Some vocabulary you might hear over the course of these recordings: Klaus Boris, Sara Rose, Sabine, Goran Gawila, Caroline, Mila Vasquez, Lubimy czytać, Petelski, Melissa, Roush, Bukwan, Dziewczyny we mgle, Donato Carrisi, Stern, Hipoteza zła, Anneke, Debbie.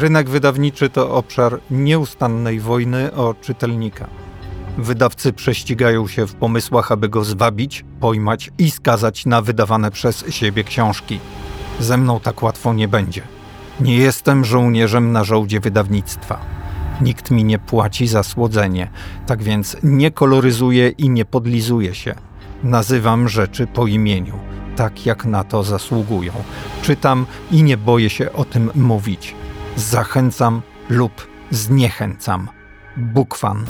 Rynek wydawniczy to obszar nieustannej wojny o czytelnika. Wydawcy prześcigają się w pomysłach, aby go zwabić, pojmać i skazać na wydawane przez siebie książki. Ze mną tak łatwo nie będzie. Nie jestem żołnierzem na żołdzie wydawnictwa. Nikt mi nie płaci za słodzenie, tak więc nie koloryzuję i nie podlizuję się. Nazywam rzeczy po imieniu, tak jak na to zasługują. Czytam i nie boję się o tym mówić. Zachęcam lub zniechęcam. Bukwan.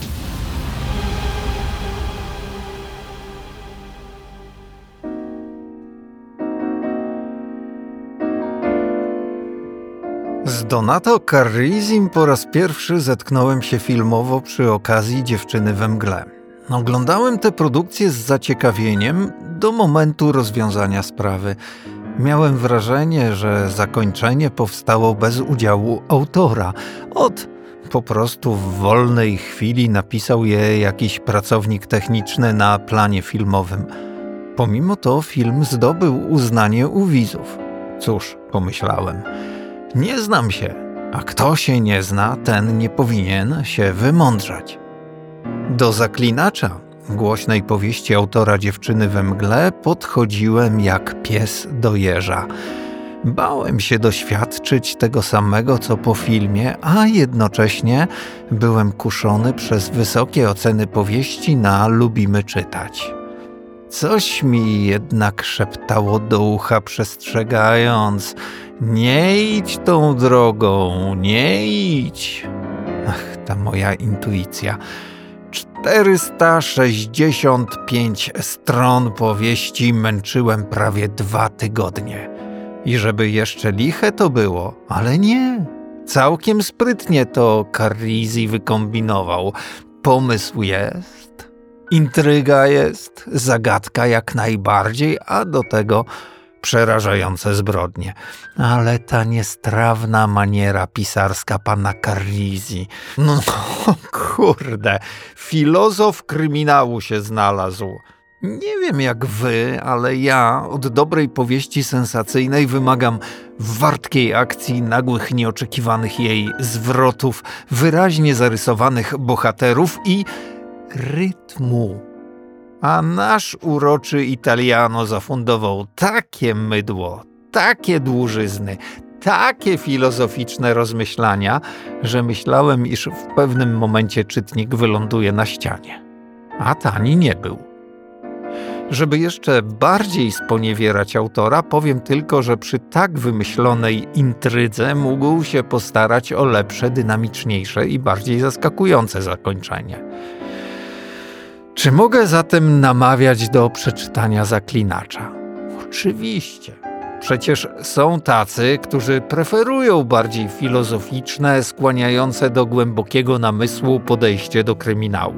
Z Donato Carrisim po raz pierwszy zetknąłem się filmowo przy okazji Dziewczyny we mgle. Oglądałem tę produkcję z zaciekawieniem do momentu rozwiązania sprawy. Miałem wrażenie, że zakończenie powstało bez udziału autora. Po prostu w wolnej chwili napisał je jakiś pracownik techniczny na planie filmowym. Pomimo to film zdobył uznanie u widzów. Cóż, pomyślałem. Nie znam się, a kto się nie zna, ten nie powinien się wymądrzać. Do Zaklinacza, głośnej powieści autora Dziewczyny we mgle, podchodziłem jak pies do jeża. Bałem się doświadczyć tego samego, co po filmie, a jednocześnie byłem kuszony przez wysokie oceny powieści na Lubimy czytać. Coś mi jednak szeptało do ucha, przestrzegając: nie idź tą drogą, nie idź. Ach, ta moja intuicja. 465 stron powieści męczyłem prawie 2 tygodnie. I żeby jeszcze liche to było, ale nie. Całkiem sprytnie to Carrisi wykombinował. Pomysł jest, intryga jest, zagadka jak najbardziej, a do tego przerażające zbrodnie. Ale ta niestrawna maniera pisarska pana Carrisi. No kurde, filozof kryminału się znalazł. Nie wiem jak wy, ale ja od dobrej powieści sensacyjnej wymagam wartkiej akcji, nagłych, nieoczekiwanych jej zwrotów, wyraźnie zarysowanych bohaterów i rytmu. A nasz uroczy Italiano zafundował takie mydło, takie dłużyzny, takie filozoficzne rozmyślania, że myślałem, iż w pewnym momencie czytnik wyląduje na ścianie. A tani nie był. Żeby jeszcze bardziej sponiewierać autora, powiem tylko, że przy tak wymyślonej intrydze mógł się postarać o lepsze, dynamiczniejsze i bardziej zaskakujące zakończenie. Czy mogę zatem namawiać do przeczytania Zaklinacza? Oczywiście. Przecież są tacy, którzy preferują bardziej filozoficzne, skłaniające do głębokiego namysłu podejście do kryminału.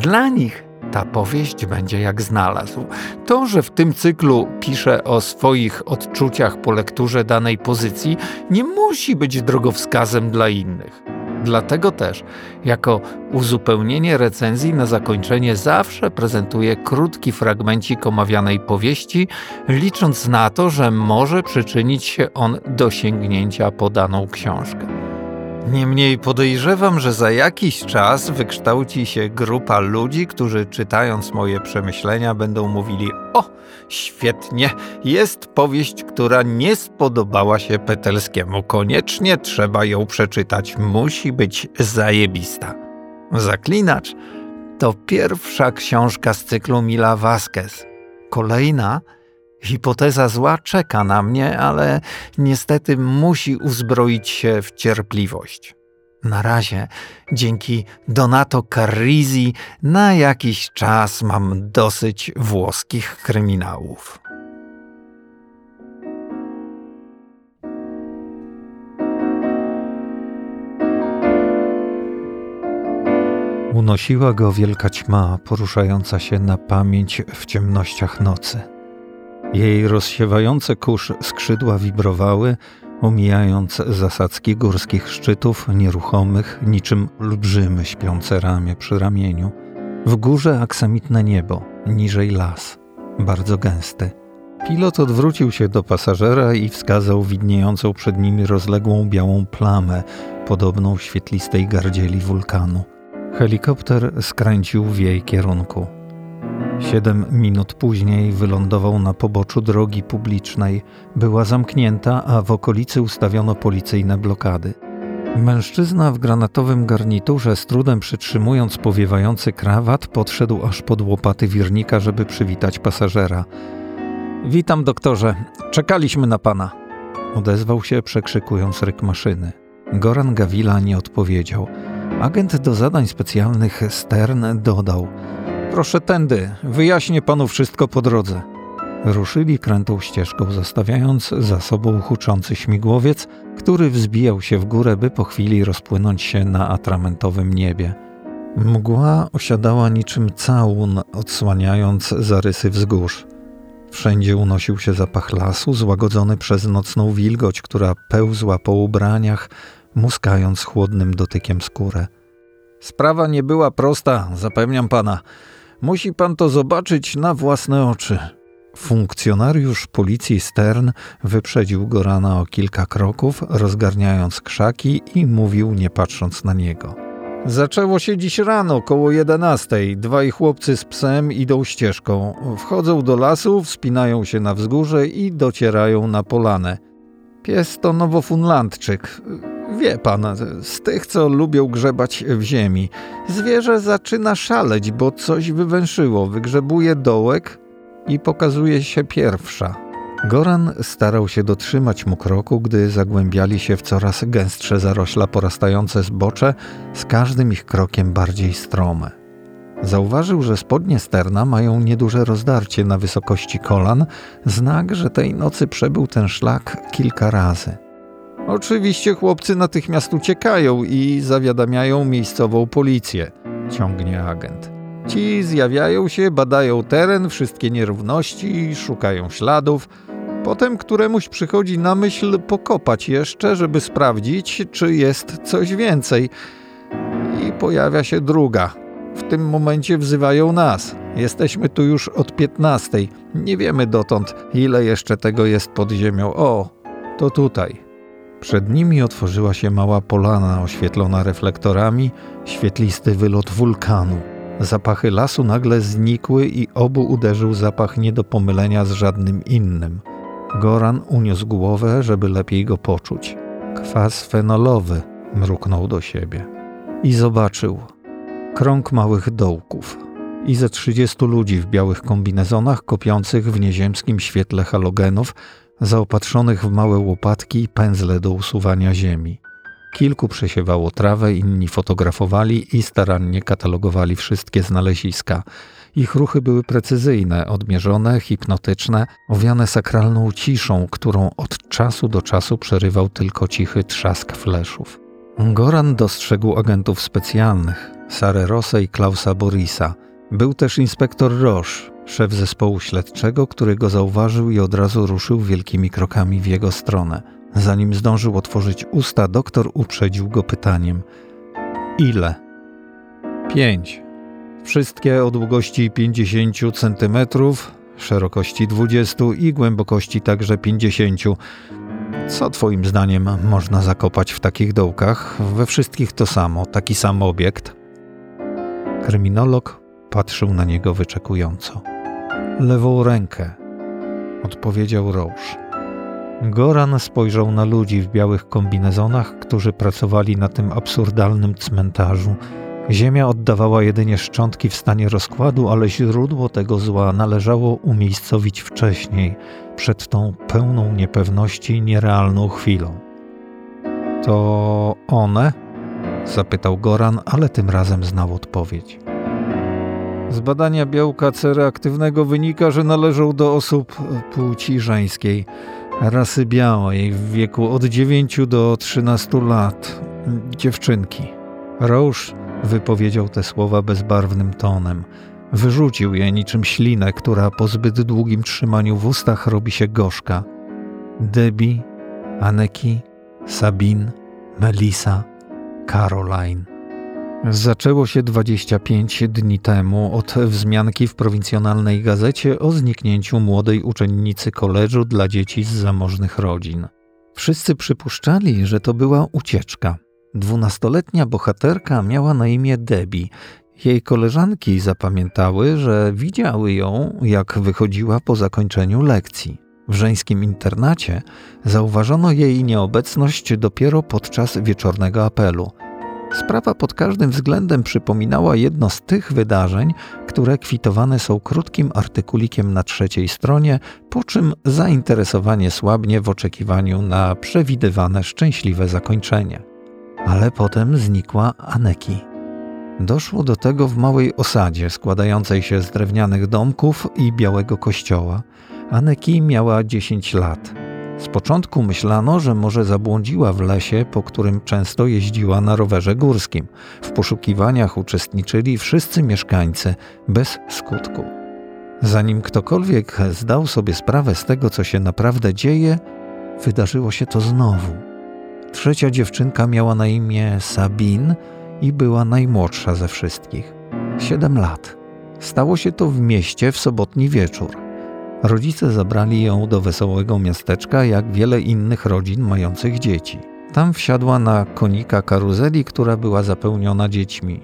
Dla nich ta powieść będzie jak znalazł. To, że w tym cyklu piszę o swoich odczuciach po lekturze danej pozycji, nie musi być drogowskazem dla innych. Dlatego też, jako uzupełnienie recenzji na zakończenie zawsze prezentuję krótki fragmencik omawianej powieści, licząc na to, że może przyczynić się on do sięgnięcia po daną książkę. Niemniej podejrzewam, że za jakiś czas wykształci się grupa ludzi, którzy czytając moje przemyślenia będą mówili: o, świetnie, jest powieść, która nie spodobała się Petelskiemu, koniecznie trzeba ją przeczytać, musi być zajebista. Zaklinacz to pierwsza książka z cyklu Mila Vasquez. Kolejna, Hipoteza zła, czeka na mnie, ale niestety musi uzbroić się w cierpliwość. Na razie, dzięki Donato Carrisi, na jakiś czas mam dosyć włoskich kryminałów. Unosiła go wielka ćma, poruszająca się na pamięć w ciemnościach nocy. Jej rozsiewające kurz skrzydła wibrowały, omijając zasadzki górskich szczytów nieruchomych, niczym olbrzymy śpiące ramię przy ramieniu. W górze aksamitne niebo, niżej las, bardzo gęsty, Pilot odwrócił się do pasażera i wskazał widniejącą przed nimi rozległą białą plamę, podobną świetlistej gardzieli wulkanu. Helikopter skręcił w jej kierunku. 7 minut później wylądował na poboczu drogi publicznej. Była zamknięta, a w okolicy ustawiono policyjne blokady. Mężczyzna w granatowym garniturze, z trudem przytrzymując powiewający krawat, podszedł aż pod łopaty wirnika, żeby przywitać pasażera. Witam, doktorze. Czekaliśmy na pana. Odezwał się, przekrzykując ryk maszyny. Goran Gawila nie odpowiedział. Agent do zadań specjalnych Stern dodał. Proszę tędy, wyjaśnię panu wszystko po drodze. Ruszyli krętą ścieżką, zostawiając za sobą huczący śmigłowiec, który wzbijał się w górę, by po chwili rozpłynąć się na atramentowym niebie. Mgła osiadała niczym całun, odsłaniając zarysy wzgórz. Wszędzie unosił się zapach lasu, złagodzony przez nocną wilgoć, która pełzła po ubraniach, muskając chłodnym dotykiem skórę. Sprawa nie była prosta, zapewniam pana. Musi pan to zobaczyć na własne oczy. Funkcjonariusz policji Stern wyprzedził Gorana o kilka kroków, rozgarniając krzaki i mówił, nie patrząc na niego. Zaczęło się dziś rano, około 11:00. Dwaj chłopcy z psem idą ścieżką. Wchodzą do lasu, wspinają się na wzgórze i docierają na polanę. Pies to nowofunlandczyk. Wie pan, z tych, co lubią grzebać w ziemi. Zwierzę zaczyna szaleć, bo coś wywęszyło. Wygrzebuje dołek i pokazuje się pierwsza. Goran starał się dotrzymać mu kroku, gdy zagłębiali się w coraz gęstsze zarośla porastające zbocze, z każdym ich krokiem bardziej strome. Zauważył, że spodnie Sterna mają nieduże rozdarcie na wysokości kolan, znak, że tej nocy przebył ten szlak kilka razy. Oczywiście chłopcy natychmiast uciekają i zawiadamiają miejscową policję, ciągnie agent. Ci zjawiają się, badają teren, wszystkie nierówności, szukają śladów. Potem któremuś przychodzi na myśl pokopać jeszcze, żeby sprawdzić, czy jest coś więcej. I pojawia się druga. W tym momencie wzywają nas. Jesteśmy tu już od 15:00. Nie wiemy dotąd, ile jeszcze tego jest pod ziemią. O, to tutaj. Przed nimi otworzyła się mała polana oświetlona reflektorami, świetlisty wylot wulkanu. Zapachy lasu nagle znikły i obu uderzył zapach nie do pomylenia z żadnym innym. Goran uniósł głowę, żeby lepiej go poczuć. Kwas fenolowy, mruknął do siebie. I zobaczył. Krąg małych dołków. I ze 30 ludzi w białych kombinezonach kopiących w nieziemskim świetle halogenów, zaopatrzonych w małe łopatki i pędzle do usuwania ziemi. Kilku przesiewało trawę, inni fotografowali i starannie katalogowali wszystkie znaleziska. Ich ruchy były precyzyjne, odmierzone, hipnotyczne, owiane sakralną ciszą, którą od czasu do czasu przerywał tylko cichy trzask fleszów. Goran dostrzegł agentów specjalnych, Sarę Rose i Klausa Borisa. Był też inspektor Roush, szef zespołu śledczego, który go zauważył i od razu ruszył wielkimi krokami w jego stronę. Zanim zdążył otworzyć usta, doktor uprzedził go pytaniem. Ile? 5. Wszystkie o długości 50 cm, szerokości 20 i głębokości także 50. Co twoim zdaniem można zakopać w takich dołkach? We wszystkich to samo, taki sam obiekt. Kryminolog patrzył na niego wyczekująco. Lewą rękę, odpowiedział Roush. Goran spojrzał na ludzi w białych kombinezonach, którzy pracowali na tym absurdalnym cmentarzu. Ziemia oddawała jedynie szczątki w stanie rozkładu, ale źródło tego zła należało umiejscowić wcześniej, przed tą pełną niepewności i nierealną chwilą. To one? Zapytał Goran, ale tym razem znał odpowiedź. Z badania białka C reaktywnego wynika, że należą do osób płci żeńskiej. Rasy białej, w wieku od 9 do 13 lat. Dziewczynki. Roush wypowiedział te słowa bezbarwnym tonem. Wyrzucił je niczym ślinę, która po zbyt długim trzymaniu w ustach robi się gorzka. Debbie, Anneke, Sabine, Melissa, Caroline. Zaczęło się 25 dni temu od wzmianki w prowincjonalnej gazecie o zniknięciu młodej uczennicy koledżu dla dzieci z zamożnych rodzin. Wszyscy przypuszczali, że to była ucieczka. 12-letnia bohaterka miała na imię Debbie. Jej koleżanki zapamiętały, że widziały ją, jak wychodziła po zakończeniu lekcji. W żeńskim internacie zauważono jej nieobecność dopiero podczas wieczornego apelu. Sprawa pod każdym względem przypominała jedno z tych wydarzeń, które kwitowane są krótkim artykulikiem na trzeciej stronie, po czym zainteresowanie słabnie w oczekiwaniu na przewidywane szczęśliwe zakończenie. Ale potem znikła Anneki. Doszło do tego w małej osadzie składającej się z drewnianych domków i białego kościoła. Anneki miała 10 lat. Z początku myślano, że może zabłądziła w lesie, po którym często jeździła na rowerze górskim. W poszukiwaniach uczestniczyli wszyscy mieszkańcy, bez skutku. Zanim ktokolwiek zdał sobie sprawę z tego, co się naprawdę dzieje, wydarzyło się to znowu. Trzecia dziewczynka miała na imię Sabine i była najmłodsza ze wszystkich. 7 lat. Stało się to w mieście w sobotni wieczór. Rodzice zabrali ją do wesołego miasteczka, jak wiele innych rodzin mających dzieci. Tam wsiadła na konika karuzeli, która była zapełniona dziećmi.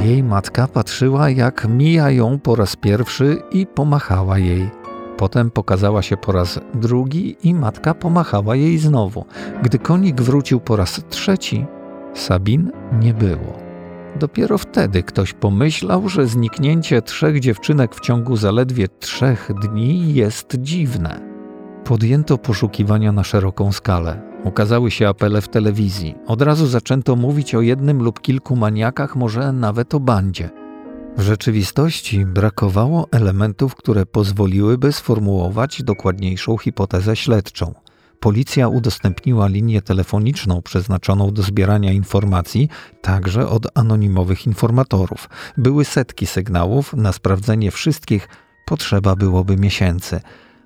Jej matka patrzyła, jak mija ją po raz pierwszy i pomachała jej. Potem pokazała się po raz drugi i matka pomachała jej znowu. Gdy konik wrócił po raz trzeci, Sabine nie było. Dopiero wtedy ktoś pomyślał, że zniknięcie 3 dziewczynek w ciągu zaledwie 3 dni jest dziwne. Podjęto poszukiwania na szeroką skalę. Ukazały się apele w telewizji. Od razu zaczęto mówić o jednym lub kilku maniakach, może nawet o bandzie. W rzeczywistości brakowało elementów, które pozwoliłyby sformułować dokładniejszą hipotezę śledczą. Policja udostępniła linię telefoniczną przeznaczoną do zbierania informacji, także od anonimowych informatorów. Były setki sygnałów, na sprawdzenie wszystkich potrzeba byłoby miesięcy,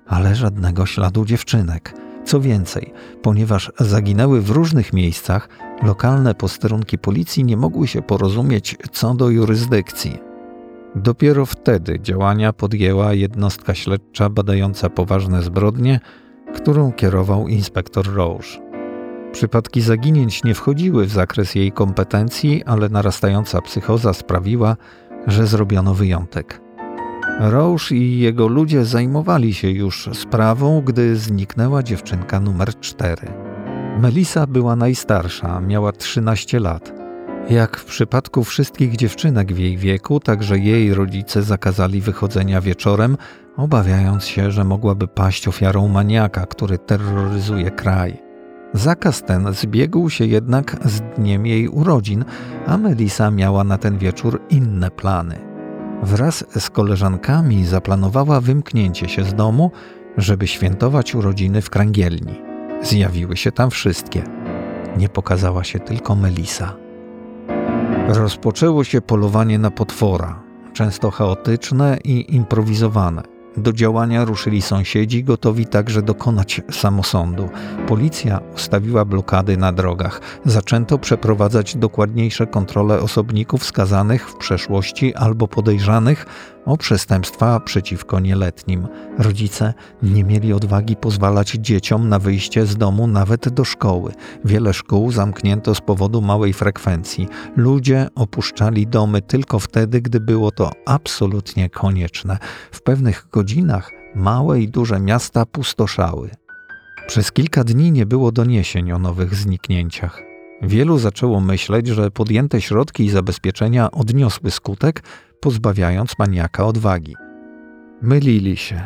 ale żadnego śladu dziewczynek. Co więcej, ponieważ zaginęły w różnych miejscach, lokalne posterunki policji nie mogły się porozumieć co do jurysdykcji. Dopiero wtedy działania podjęła jednostka śledcza badająca poważne zbrodnie, którą kierował inspektor Roush. Przypadki zaginięć nie wchodziły w zakres jej kompetencji, ale narastająca psychoza sprawiła, że zrobiono wyjątek. Roush i jego ludzie zajmowali się już sprawą, gdy zniknęła dziewczynka numer 4. Melissa była najstarsza, miała 13 lat. Jak w przypadku wszystkich dziewczynek w jej wieku, także jej rodzice zakazali wychodzenia wieczorem, obawiając się, że mogłaby paść ofiarą maniaka, który terroryzuje kraj. Zakaz ten zbiegł się jednak z dniem jej urodzin, a Melissa miała na ten wieczór inne plany. Wraz z koleżankami zaplanowała wymknięcie się z domu, żeby świętować urodziny w kręgielni. Zjawiły się tam wszystkie. Nie pokazała się tylko Melissa. Rozpoczęło się polowanie na potwora, często chaotyczne i improwizowane. Do działania ruszyli sąsiedzi, gotowi także dokonać samosądu. Policja ustawiła blokady na drogach. Zaczęto przeprowadzać dokładniejsze kontrole osobników skazanych w przeszłości albo podejrzanych o przestępstwa przeciwko nieletnim. Rodzice nie mieli odwagi pozwalać dzieciom na wyjście z domu nawet do szkoły. Wiele szkół zamknięto z powodu małej frekwencji. Ludzie opuszczali domy tylko wtedy, gdy było to absolutnie konieczne. W pewnych godzinach małe i duże miasta pustoszały. Przez kilka dni nie było doniesień o nowych zniknięciach. Wielu zaczęło myśleć, że podjęte środki i zabezpieczenia odniosły skutek, pozbawiając maniaka odwagi. Mylili się.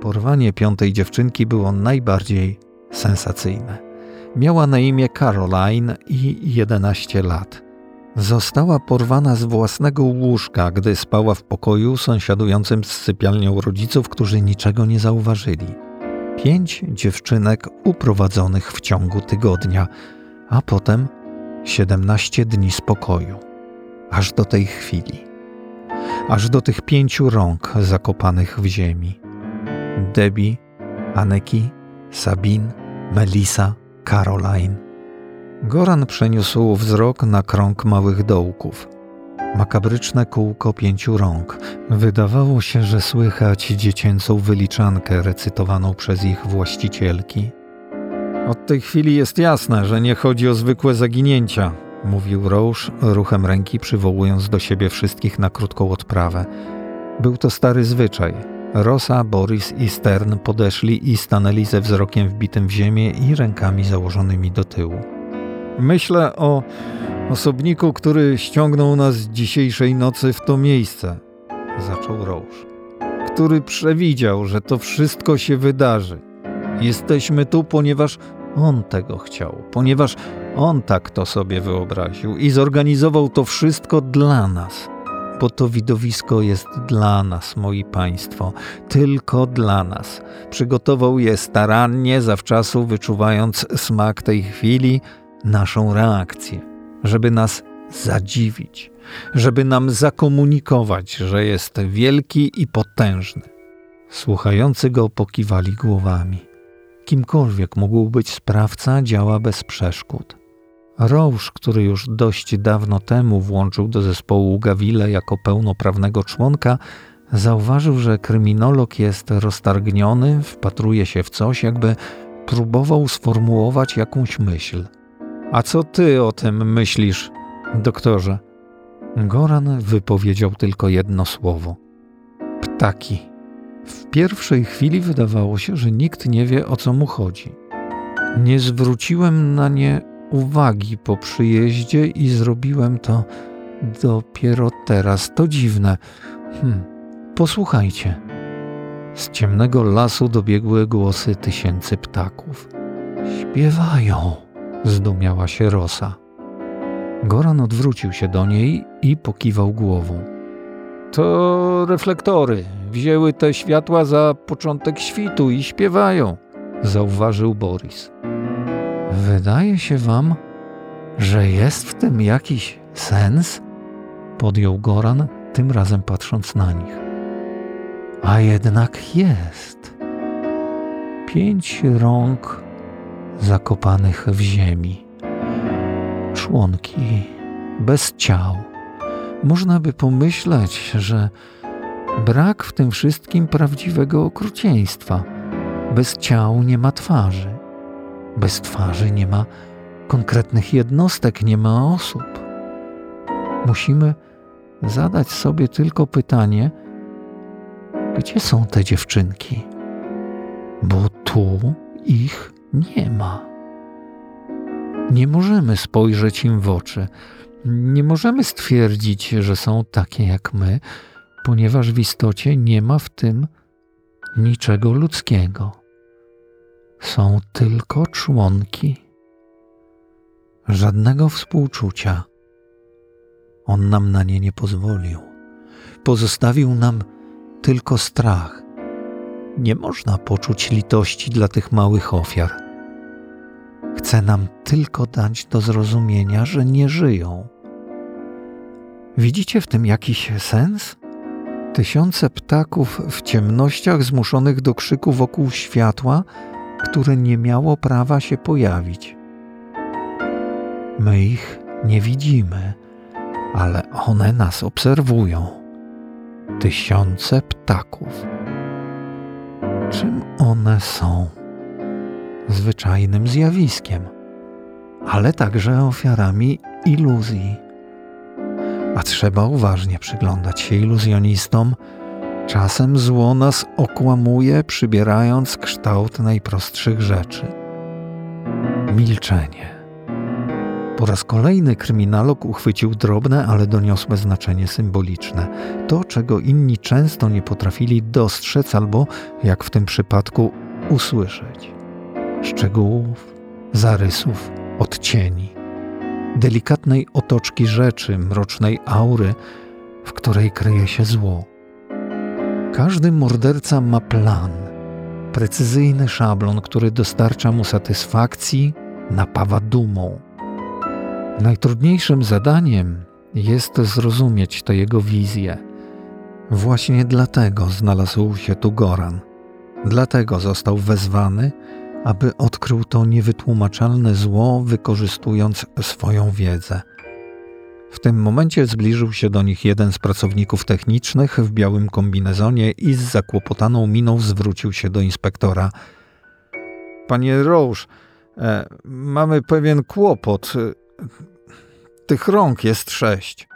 Porwanie 5. dziewczynki było najbardziej sensacyjne. Miała na imię Caroline i 11 lat. Została porwana z własnego łóżka, gdy spała w pokoju sąsiadującym z sypialnią rodziców, którzy niczego nie zauważyli. 5 dziewczynek uprowadzonych w ciągu tygodnia, a potem 17 dni spokoju. Aż do tej chwili. Aż do tych 5 rąk zakopanych w ziemi. Debbie, Anneki, Sabine, Melissa, Caroline. Goran przeniósł wzrok na krąg małych dołków. makabryczne kółko 5 rąk. Wydawało się, że słychać dziecięcą wyliczankę recytowaną przez ich właścicielki. Od tej chwili jest jasne, że nie chodzi o zwykłe zaginięcia, mówił Roush, ruchem ręki przywołując do siebie wszystkich na krótką odprawę. Był to stary zwyczaj. Rosa, Boris i Stern podeszli i stanęli ze wzrokiem wbitym w ziemię i rękami założonymi do tyłu. Myślę o osobniku, który ściągnął nas dzisiejszej nocy w to miejsce, zaczął Roush, który przewidział, że to wszystko się wydarzy. Jesteśmy tu, ponieważ on tego chciał, ponieważ on tak to sobie wyobraził i zorganizował to wszystko dla nas. Bo to widowisko jest dla nas, moi państwo, tylko dla nas. Przygotował je starannie, zawczasu wyczuwając smak tej chwili, naszą reakcję, żeby nas zadziwić, żeby nam zakomunikować, że jest wielki i potężny. Słuchający go pokiwali głowami. Kimkolwiek mógł być sprawca, działa bez przeszkód. Roush, który już dość dawno temu włączył do zespołu Gawilę jako pełnoprawnego członka, zauważył, że kryminolog jest roztargniony, wpatruje się w coś, jakby próbował sformułować jakąś myśl. A co ty o tym myślisz, doktorze? Goran wypowiedział tylko jedno słowo. Ptaki. W pierwszej chwili wydawało się, że nikt nie wie, o co mu chodzi. Nie zwróciłem na nie uwagi po przyjeździe i zrobiłem to dopiero teraz. To dziwne. Posłuchajcie. Z ciemnego lasu dobiegły głosy tysięcy ptaków. Śpiewają, zdumiała się Rosa. Goran odwrócił się do niej i pokiwał głową. To reflektory. Wzięły te światła za początek świtu i śpiewają, zauważył Boris. Wydaje się wam, że jest w tym jakiś sens? Podjął Goran, tym razem patrząc na nich. A jednak jest. 5 rąk zakopanych w ziemi. Członki bez ciał. Można by pomyśleć, że brak w tym wszystkim prawdziwego okrucieństwa. Bez ciał nie ma twarzy. Bez twarzy nie ma konkretnych jednostek, nie ma osób. Musimy zadać sobie tylko pytanie, gdzie są te dziewczynki? Bo tu ich nie ma. Nie możemy spojrzeć im w oczy. Nie możemy stwierdzić, że są takie jak my, ponieważ w istocie nie ma w tym niczego ludzkiego. Są tylko członki. Żadnego współczucia. On nam na nie nie pozwolił. Pozostawił nam tylko strach. Nie można poczuć litości dla tych małych ofiar. Chce nam tylko dać do zrozumienia, że nie żyją. Widzicie w tym jakiś sens? Tysiące ptaków w ciemnościach zmuszonych do krzyku wokół światła, które nie miało prawa się pojawić. My ich nie widzimy, ale one nas obserwują. Tysiące ptaków. Czym one są? Zwyczajnym zjawiskiem, ale także ofiarami iluzji. A trzeba uważnie przyglądać się iluzjonistom. Czasem zło nas okłamuje, przybierając kształt najprostszych rzeczy. Milczenie. Po raz kolejny kryminolog uchwycił drobne, ale doniosłe znaczenie symboliczne. To, czego inni często nie potrafili dostrzec albo, jak w tym przypadku, usłyszeć. Szczegółów, zarysów, odcieni. Delikatnej otoczki rzeczy, mrocznej aury, w której kryje się zło. Każdy morderca ma plan, precyzyjny szablon, który dostarcza mu satysfakcji, napawa dumą. Najtrudniejszym zadaniem jest zrozumieć tę jego wizję. Właśnie dlatego znalazł się tu Goran. Dlatego został wezwany, aby odkrył to niewytłumaczalne zło, wykorzystując swoją wiedzę. W tym momencie zbliżył się do nich jeden z pracowników technicznych w białym kombinezonie i z zakłopotaną miną zwrócił się do inspektora. Panie Roush, mamy pewien kłopot. Tych rąk jest 6.